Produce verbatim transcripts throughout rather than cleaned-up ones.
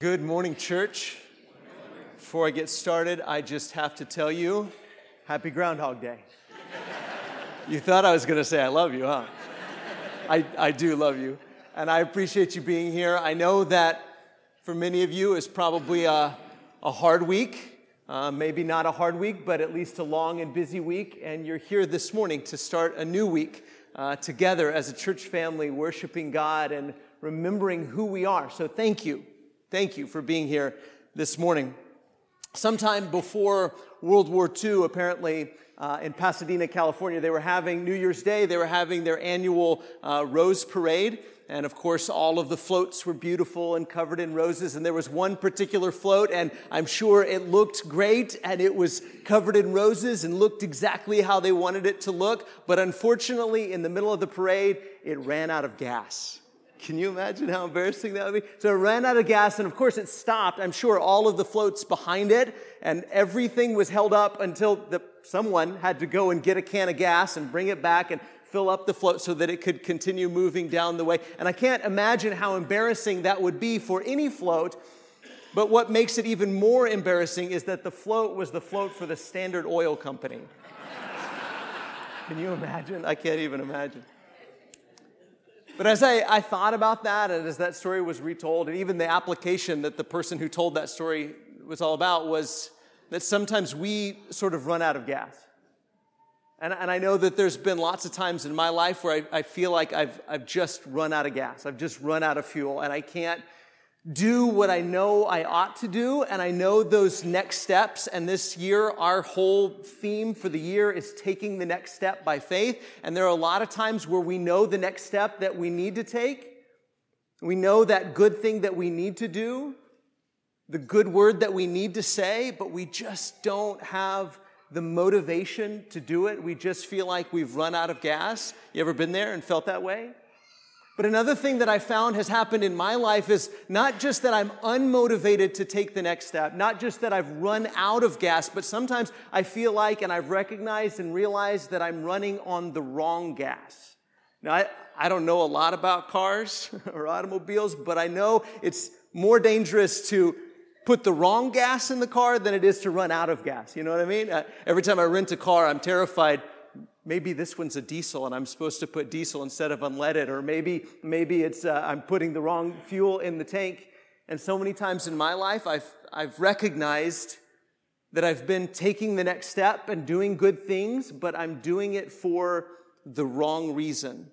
Good morning, church. Before I get started, I just have to tell you, happy Groundhog Day. You thought I was going to say I love you, huh? I, I do love you, and I appreciate you being here. I know that for many of you, it's probably a, a hard week, uh, maybe not a hard week, but at least a long and busy week, and you're here this morning to start a new week uh, together as a church family, worshiping God and remembering who we are. So thank you. Thank you for being here this morning. Sometime before World War Two, apparently, uh, in Pasadena, California, they were having New Year's Day. They were having their annual uh, Rose Parade. And, of course, all of the floats were beautiful and covered in roses. And there was one particular float, and I'm sure it looked great, and it was covered in roses and looked exactly how they wanted it to look. But, unfortunately, in the middle of the parade, it ran out of gas. Can you imagine how embarrassing that would be? So it ran out of gas, and of course it stopped. I'm sure all of the floats behind it, and everything was held up until the, someone had to go and get a can of gas and bring it back and fill up the float so that it could continue moving down the way. And I can't imagine how embarrassing that would be for any float, but what makes it even more embarrassing is that the float was the float for the Standard Oil Company. Can you imagine? I can't even imagine. But as I, I thought about that, and as that story was retold, and even the application that the person who told that story was all about was that sometimes we sort of run out of gas. And, and I know that there's been lots of times in my life where I, I feel like I've, I've just run out of gas. I've just run out of fuel, and I can't do what I know I ought to do, and I know those next steps. And this year, our whole theme for the year is taking the next step by faith. And there are a lot of times where we know the next step that we need to take. We know that good thing that we need to do, the good word that we need to say, but we just don't have the motivation to do it. We just feel like we've run out of gas. You ever been there and felt that way? But another thing that I found has happened in my life is not just that I'm unmotivated to take the next step, not just that I've run out of gas, but sometimes I feel like, and I've recognized and realized that I'm running on the wrong gas. Now, I, I don't know a lot about cars or automobiles, but I know it's more dangerous to put the wrong gas in the car than it is to run out of gas. You know what I mean? Uh, every time I rent a car, I'm terrified. Maybe this one's a diesel, and I'm supposed to put diesel instead of unleaded, or maybe maybe it's uh, I'm putting the wrong fuel in the tank. And so many times in my life, I've I've recognized that I've been taking the next step and doing good things, but I'm doing it for the wrong reason,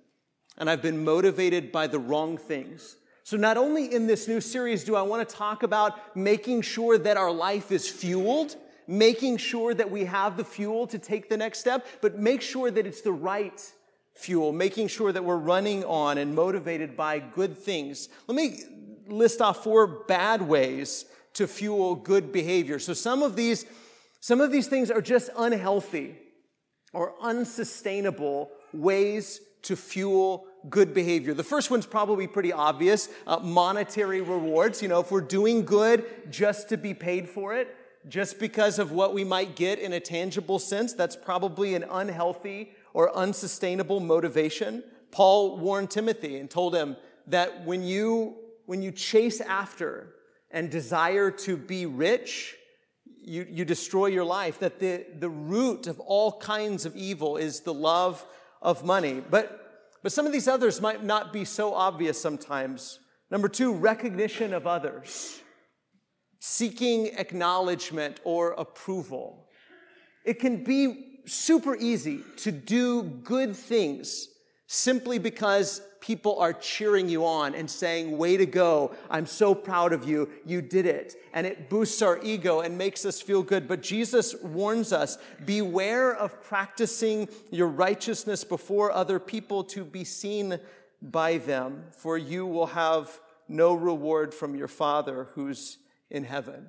and I've been motivated by the wrong things. So not only in this new series do I want to talk about making sure that our life is fueled, making sure that we have the fuel to take the next step, but make sure that it's the right fuel, making sure that we're running on and motivated by good things. Let me list off four bad ways to fuel good behavior. So some of these, some of these things are just unhealthy or unsustainable ways to fuel good behavior. The first one's probably pretty obvious, uh, monetary rewards. You know, if we're doing good just to be paid for it, just because of what we might get in a tangible sense, that's probably an unhealthy or unsustainable motivation. Paul warned Timothy and told him that when you when you chase after and desire to be rich, you, you destroy your life, that the, the root of all kinds of evil is the love of money. But, but some of these others might not be so obvious sometimes. Number two, recognition of others. Seeking acknowledgement or approval. It can be super easy to do good things simply because people are cheering you on and saying, way to go, I'm so proud of you, you did it. And it boosts our ego and makes us feel good. But Jesus warns us, beware of practicing your righteousness before other people to be seen by them, for you will have no reward from your Father who's in heaven.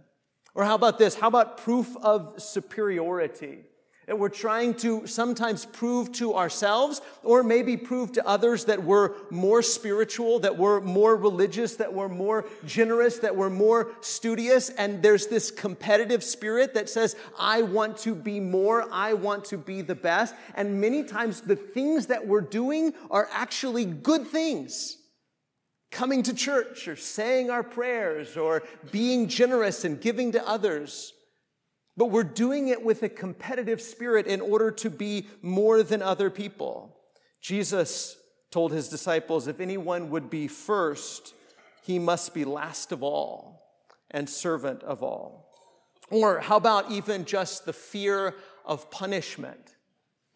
Or how about this? How about proof of superiority? That we're trying to sometimes prove to ourselves, or maybe prove to others, that we're more spiritual, that we're more religious, that we're more generous, that we're more studious. And there's this competitive spirit that says, I want to be more, I want to be the best. And many times the things that we're doing are actually good things. coming to church or saying our prayers or being generous and giving to others. But we're doing it with a competitive spirit in order to be more than other people. Jesus told his disciples, if anyone would be first, he must be last of all and servant of all. Or how about even just the fear of punishment?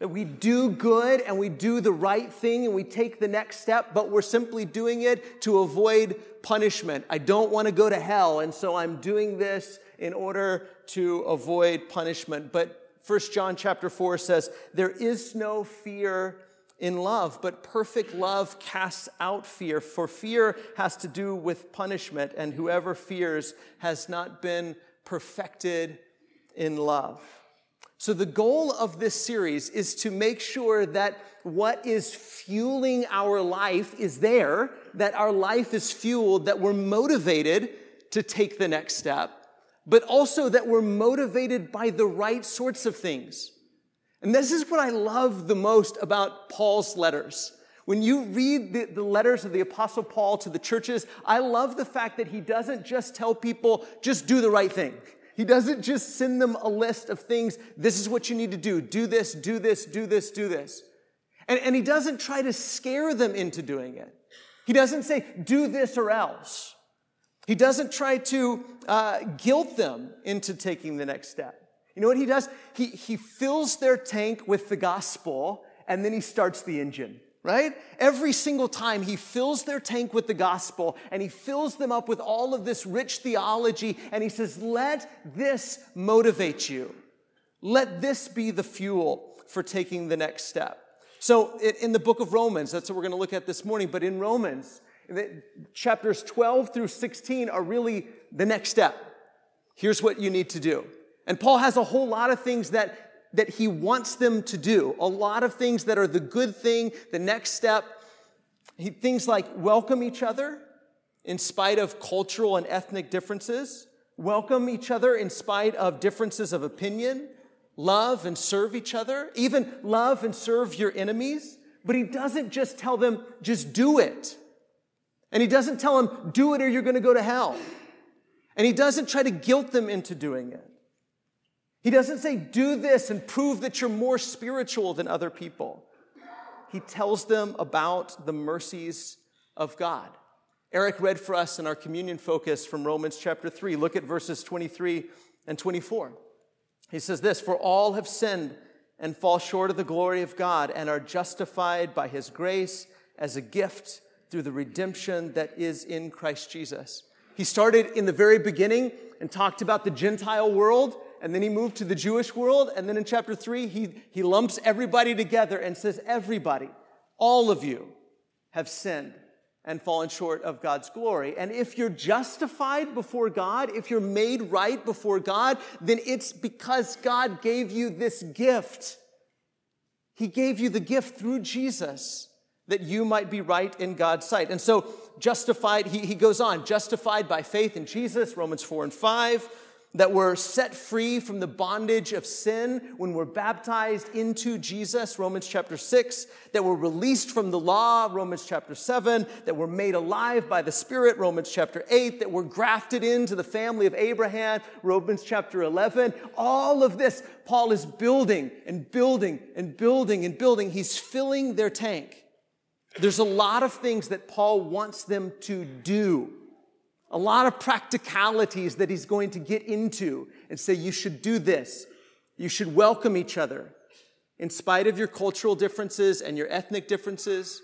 That we do good and we do the right thing and we take the next step, but we're simply doing it to avoid punishment. I don't want to go to hell, and so I'm doing this in order to avoid punishment. But First John chapter four says, there is no fear in love, but perfect love casts out fear, for fear has to do with punishment, and whoever fears has not been perfected in love. So the goal of this series is to make sure that what is fueling our life is there, that our life is fueled, that we're motivated to take the next step, but also that we're motivated by the right sorts of things. And this is what I love the most about Paul's letters. When you read the, the letters of the Apostle Paul to the churches, I love the fact that he doesn't just tell people, just do the right thing. He doesn't just send them a list of things. This is what you need to do. Do this, do this, do this, do this. And, and he doesn't try to scare them into doing it. He doesn't say, do this or else. He doesn't try to uh, guilt them into taking the next step. You know what he does? He, he fills their tank with the gospel, and then he starts the engine. Right? Every single time he fills their tank with the gospel and he fills them up with all of this rich theology and he says, let this motivate you. Let this be the fuel for taking the next step. So in the book of Romans, that's what we're going to look at this morning, but in Romans, chapters twelve through sixteen are really the next step. Here's what you need to do. And Paul has a whole lot of things that that he wants them to do. A lot of things that are the good thing, the next step. He, things like welcome each other in spite of cultural and ethnic differences. Welcome each other in spite of differences of opinion. Love and serve each other. Even love and serve your enemies. But he doesn't just tell them, just do it. And he doesn't tell them, do it or you're going to go to hell. And he doesn't try to guilt them into doing it. He doesn't say, do this and prove that you're more spiritual than other people. He tells them about the mercies of God. Eric read for us in our communion focus from Romans chapter three. Look at verses twenty-three and twenty-four. He says this, for all have sinned and fall short of the glory of God and are justified by his grace as a gift through the redemption that is in Christ Jesus. He started in the very beginning and talked about the Gentile world. And then he moved to the Jewish world. And then in chapter three, he, he lumps everybody together and says, everybody, all of you have sinned and fallen short of God's glory. And if you're justified before God, if you're made right before God, then it's because God gave you this gift. He gave you the gift through Jesus that you might be right in God's sight. And so justified, he, he goes on, justified by faith in Jesus, Romans four and five. That we're set free from the bondage of sin when we're baptized into Jesus, Romans chapter six. That we're released from the law, Romans chapter seven. That we're made alive by the Spirit, Romans chapter eight. That we're grafted into the family of Abraham, Romans chapter eleven. All of this, Paul is building and building and building and building. He's filling their tank. There's a lot of things that Paul wants them to do. A lot of practicalities that he's going to get into and say, you should do this. You should welcome each other in spite of your cultural differences and your ethnic differences.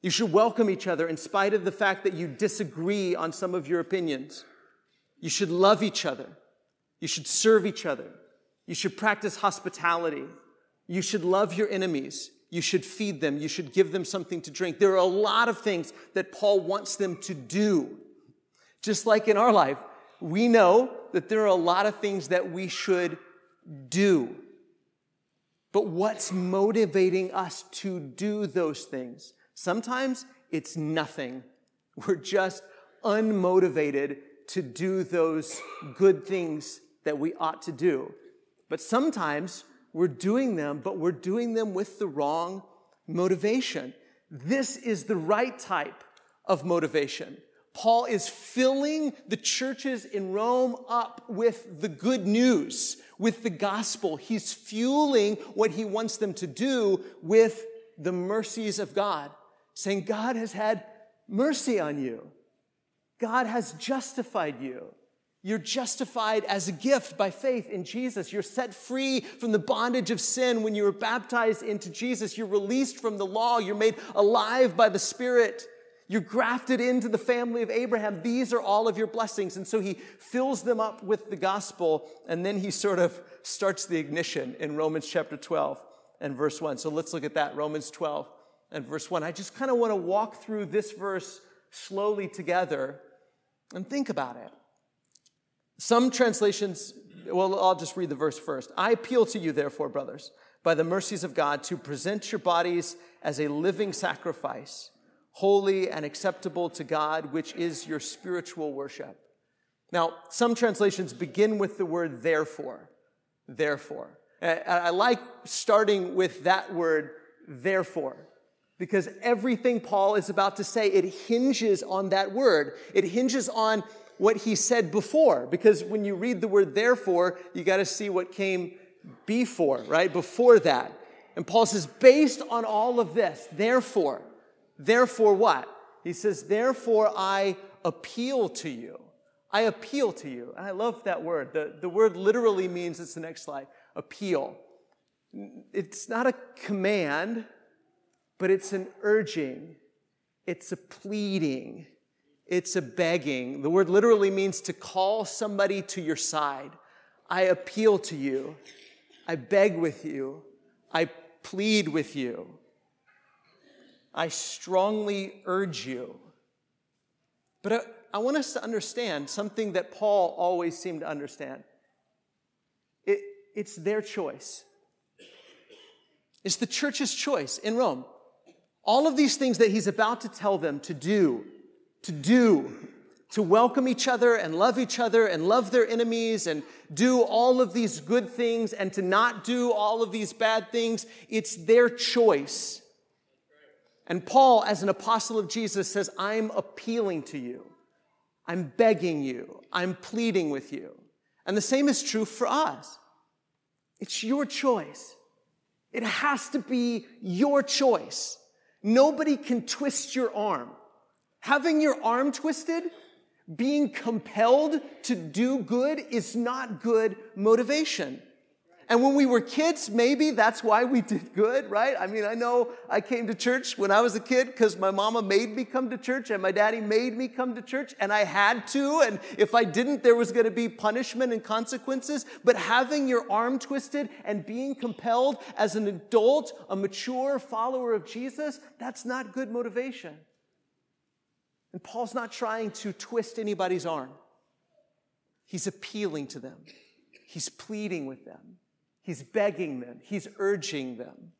You should welcome each other in spite of the fact that you disagree on some of your opinions. You should love each other. You should serve each other. You should practice hospitality. You should love your enemies. You should feed them. You should give them something to drink. There are a lot of things that Paul wants them to do. Just like in our life, we know that there are a lot of things that we should do. But what's motivating us to do those things? Sometimes it's nothing. We're just unmotivated to do those good things that we ought to do. But sometimes we're doing them, but we're doing them with the wrong motivation. This is the right type of motivation. Paul is filling the churches in Rome up with the good news, with the gospel. He's fueling what he wants them to do with the mercies of God, saying, God has had mercy on you. God has justified you. You're justified as a gift by faith in Jesus. You're set free from the bondage of sin when you were baptized into Jesus. You're released from the law. You're made alive by the Spirit. You're grafted into the family of Abraham. These are all of your blessings. And so he fills them up with the gospel, and then he sort of starts the ignition in Romans chapter twelve and verse one. So let's look at that, Romans twelve and verse one. I just kind of want to walk through this verse slowly together and think about it. Some translations, well, I'll just read the verse first. I appeal to you, therefore, brothers, by the mercies of God, to present your bodies as a living sacrifice, holy and acceptable to God, which is your spiritual worship. Now, some translations begin with the word therefore. Therefore. I like starting with that word, therefore. Because everything Paul is about to say, it hinges on that word. It hinges on what he said before, because when you read the word therefore, you got to see what came before, right? Before that. And Paul says, based on all of this, therefore, therefore what? He says, therefore I appeal to you. I appeal to you. And I love that word. The, the word literally means, it's the next slide, appeal. It's not a command, but it's an urging. It's a pleading. It's a begging. The word literally means to call somebody to your side. I appeal to you. I beg with you. I plead with you. I strongly urge you. But I, I want us to understand something that Paul always seemed to understand. It, it's their choice. It's the church's choice in Rome. All of these things that he's about to tell them to do, to do, to welcome each other and love each other and love their enemies and do all of these good things and to not do all of these bad things. It's their choice. And Paul, as an apostle of Jesus, says, I'm appealing to you. I'm begging you. I'm pleading with you. And the same is true for us. It's your choice. It has to be your choice. Nobody can twist your arm. Having your arm twisted, being compelled to do good is not good motivation. And when we were kids, maybe that's why we did good, right? I mean, I know I came to church when I was a kid because my mama made me come to church and my daddy made me come to church and I had to. And if I didn't, there was going to be punishment and consequences. But having your arm twisted and being compelled as an adult, a mature follower of Jesus, that's not good motivation. And Paul's not trying to twist anybody's arm. He's appealing to them. He's pleading with them. He's begging them. He's urging them.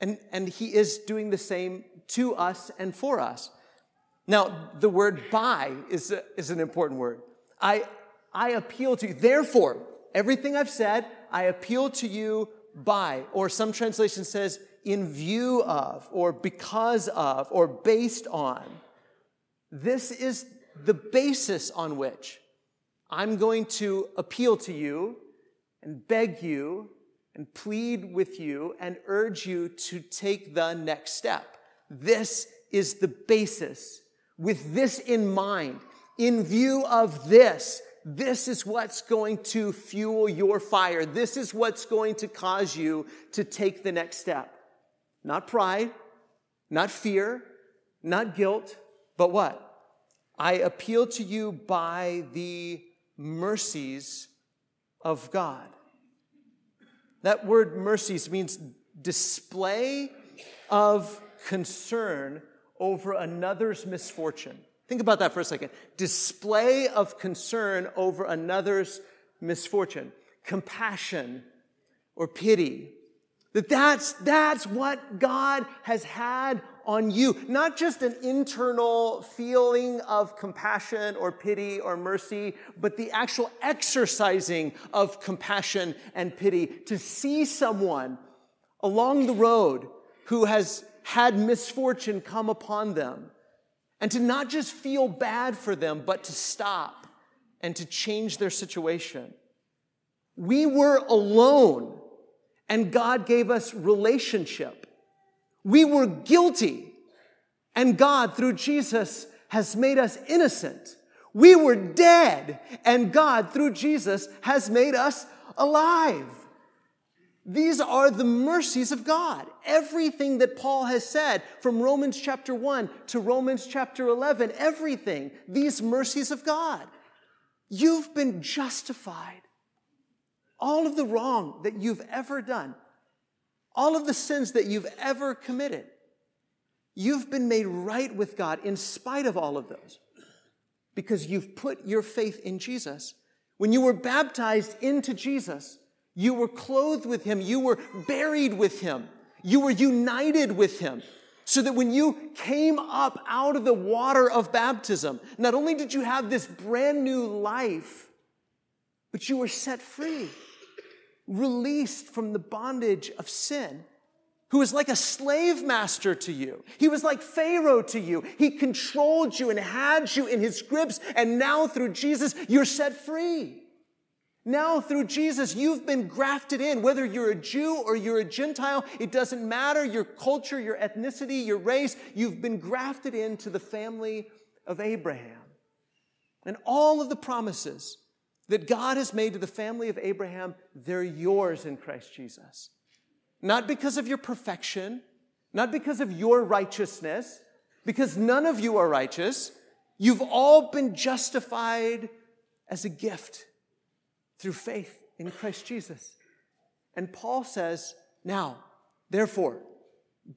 And, and he is doing the same to us and for us. Now, the word by is, a, is an important word. I, I appeal to you. Therefore, everything I've said, I appeal to you by, or some translation says, in view of, or because of, or based on. This is the basis on which I'm going to appeal to you and beg you and plead with you and urge you to take the next step. This is the basis. With this in mind, in view of this, this is what's going to fuel your fire. This is what's going to cause you to take the next step. Not pride, not fear, not guilt, but what? I appeal to you by the mercies of God. That word mercies means display of concern over another's misfortune. Think about that for a second. Display of concern over another's misfortune. Compassion or pity. That that's, that's what God has had on you. Not just an internal feeling of compassion or pity or mercy, but the actual exercising of compassion and pity. To see someone along the road who has had misfortune come upon them and to not just feel bad for them, but to stop and to change their situation. We were alone, and God gave us relationship. We were guilty, and God, through Jesus, has made us innocent. We were dead, and God, through Jesus, has made us alive. These are the mercies of God. Everything that Paul has said from Romans chapter one to Romans chapter eleven, everything, these mercies of God. You've been justified. All of the wrong that you've ever done, all of the sins that you've ever committed, you've been made right with God in spite of all of those because you've put your faith in Jesus. When you were baptized into Jesus, you were clothed with him. You were buried with him. You were united with him. So that when you came up out of the water of baptism, not only did you have this brand new life, but you were set free, released from the bondage of sin, who was like a slave master to you. He was like Pharaoh to you. He controlled you and had you in his grips, and now through Jesus, you're set free. Now through Jesus, you've been grafted in. Whether you're a Jew or you're a Gentile, it doesn't matter. Your culture, your ethnicity, your race, you've been grafted into the family of Abraham. And all of the promises that God has made to the family of Abraham, they're yours in Christ Jesus. Not because of your perfection, not because of your righteousness, because none of you are righteous. You've all been justified as a gift through faith in Christ Jesus. And Paul says, now, therefore,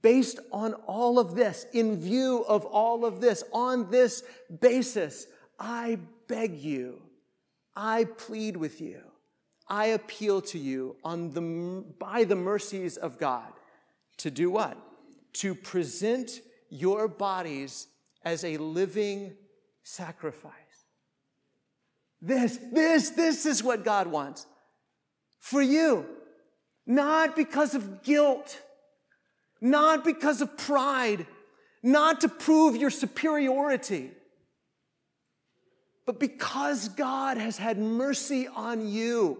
based on all of this, in view of all of this, on this basis, I beg you, I plead with you, I appeal to you on the, by the mercies of God to do what? To present your bodies as a living sacrifice. This, this, this is what God wants for you. Not because of guilt, not because of pride, not to prove your superiority, but because God has had mercy on you,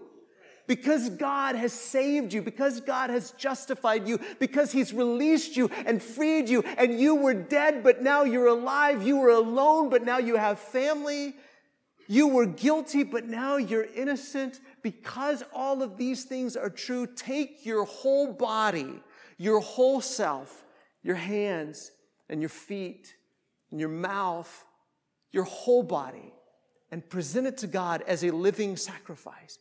because God has saved you, because God has justified you, because he's released you and freed you, and you were dead, but now you're alive. You were alone, but now you have family. You were guilty, but now you're innocent. Because all of these things are true, take your whole body, your whole self, your hands and your feet and your mouth, your whole body, and present it to God as a living sacrifice,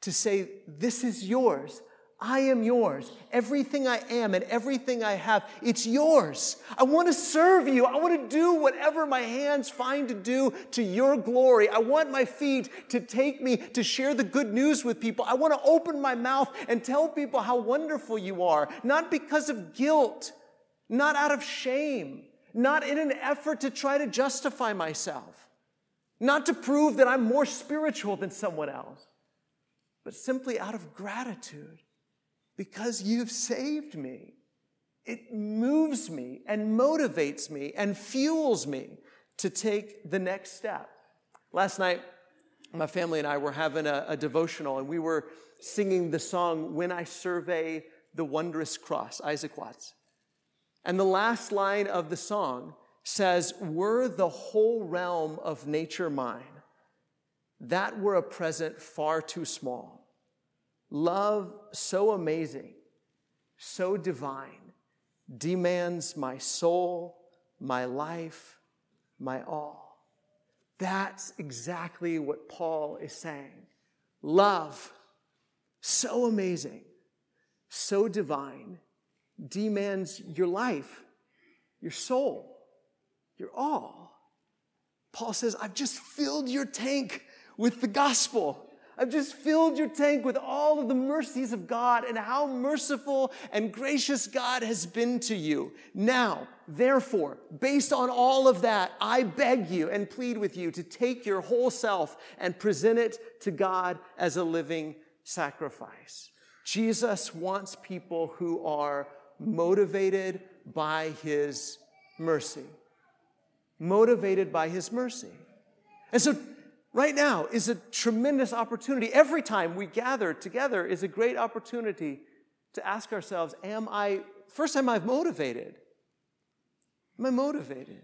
to say, this is yours. I am yours. Everything I am and everything I have, it's yours. I want to serve you. I want to do whatever my hands find to do to your glory. I want my feet to take me to share the good news with people. I want to open my mouth and tell people how wonderful you are, not because of guilt, not out of shame, not in an effort to try to justify myself. Not to prove that I'm more spiritual than someone else, but simply out of gratitude because you've saved me. It moves me and motivates me and fuels me to take the next step. Last night, my family and I were having a, a devotional, and we were singing the song, When I Survey the Wondrous Cross, Isaac Watts. And the last line of the song says, were the whole realm of nature mine, that were a present far too small. Love so amazing, so divine, demands my soul, my life, my all. That's exactly what Paul is saying. Love so amazing, so divine, demands your life, your soul, your all. Paul says, I've just filled your tank with the gospel. I've just filled your tank with all of the mercies of God and how merciful and gracious God has been to you. Now, therefore, based on all of that, I beg you and plead with you to take your whole self and present it to God as a living sacrifice. Jesus wants people who are motivated by his mercy. motivated by his mercy. And so right now is a tremendous opportunity. Every time we gather together is a great opportunity to ask ourselves, am I, first am I motivated? Am I motivated?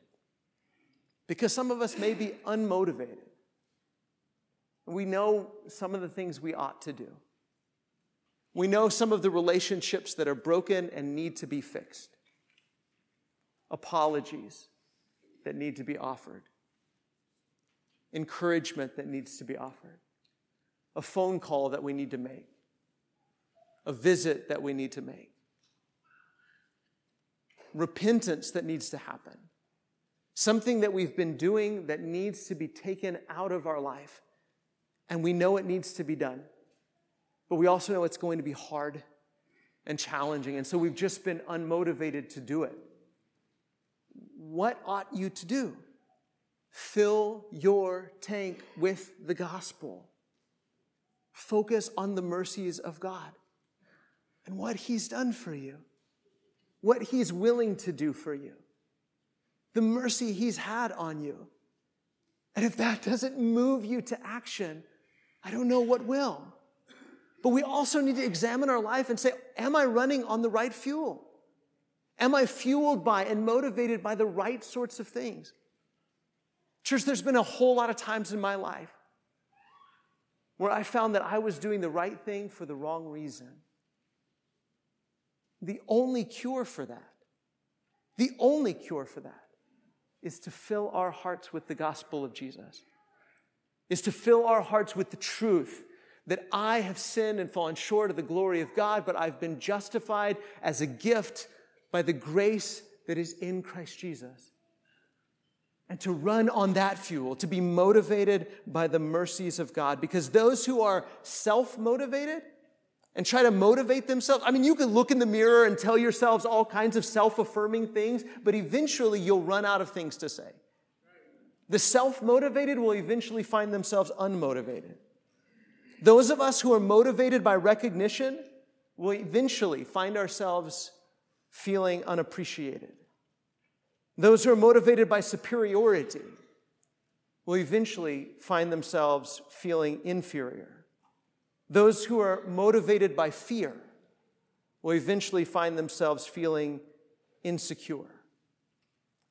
Because some of us may be unmotivated. We know some of the things we ought to do. We know some of the relationships that are broken and need to be fixed. Apologies that need to be offered. Encouragement that needs to be offered. A phone call that we need to make. A visit that we need to make. Repentance that needs to happen. Something that we've been doing that needs to be taken out of our life. And we know it needs to be done. But we also know it's going to be hard and challenging. And so we've just been unmotivated to do it. What ought you to do? Fill your tank with the gospel. Focus on the mercies of God and what he's done for you. What he's willing to do for you. The mercy he's had on you. And if that doesn't move you to action, I don't know what will. But we also need to examine our life and say, am I running on the right fuel? Am I fueled by and motivated by the right sorts of things? Church, there's been a whole lot of times in my life where I found that I was doing the right thing for the wrong reason. The only cure for that, the only cure for that is to fill our hearts with the gospel of Jesus, is to fill our hearts with the truth that I have sinned and fallen short of the glory of God, but I've been justified as a gift by the grace that is in Christ Jesus. And to run on that fuel, to be motivated by the mercies of God. Because those who are self-motivated and try to motivate themselves, I mean, you can look in the mirror and tell yourselves all kinds of self-affirming things, but eventually you'll run out of things to say. The self-motivated will eventually find themselves unmotivated. Those of us who are motivated by recognition will eventually find ourselves feeling unappreciated. Those who are motivated by superiority will eventually find themselves feeling inferior. Those who are motivated by fear will eventually find themselves feeling insecure.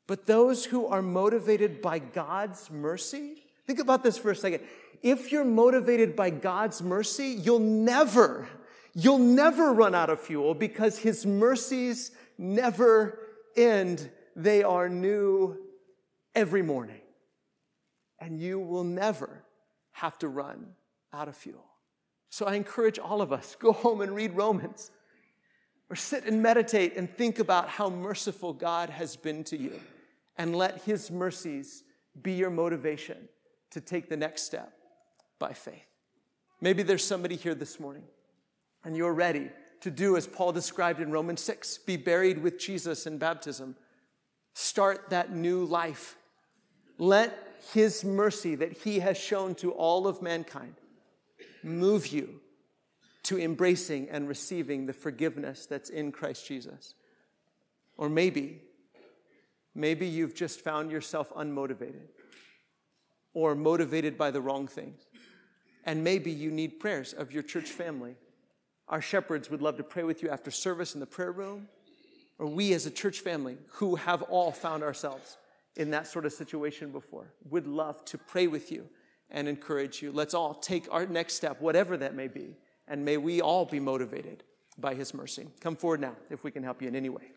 But those who are motivated by God's mercy, think about this for a second. If you're motivated by God's mercy, you'll never, you'll never run out of fuel because his mercies never end. They are new every morning. And you will never have to run out of fuel. So I encourage all of us, go home and read Romans. Or sit and meditate and think about how merciful God has been to you. And let his mercies be your motivation to take the next step by faith. Maybe there's somebody here this morning and you're ready to do as Paul described in Romans six, be buried with Jesus in baptism. Start that new life. Let his mercy that he has shown to all of mankind move you to embracing and receiving the forgiveness that's in Christ Jesus. Or maybe, maybe you've just found yourself unmotivated or motivated by the wrong things. And maybe you need prayers of your church family. Our shepherds would love to pray with you after service in the prayer room. Or we as a church family who have all found ourselves in that sort of situation before would love to pray with you and encourage you. Let's all take our next step, whatever that may be, and may we all be motivated by his mercy. Come forward now if we can help you in any way.